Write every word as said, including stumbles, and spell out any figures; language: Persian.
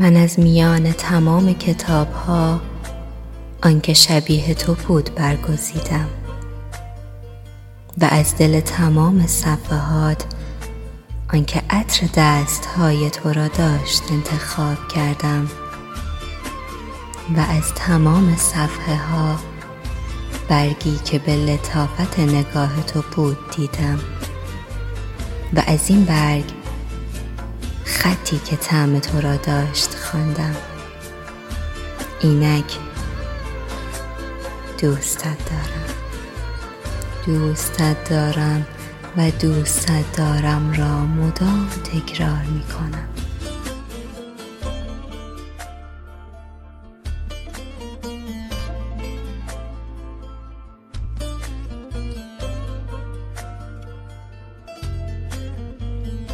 من از میان تمام کتاب‌ها آنکه شبیه تو بود برگزیدم و از دل تمام صفحات آنکه عطر دست‌های تو را داشت انتخاب کردم و از تمام صفحه ها برگی که به لطافت نگاه تو بود دیدم و از این برگ خطی که طعم تو را داشت خواندم. اینک دوستت دارم، دوستت دارم و دوستت دارم را مدام تکرار می کنم.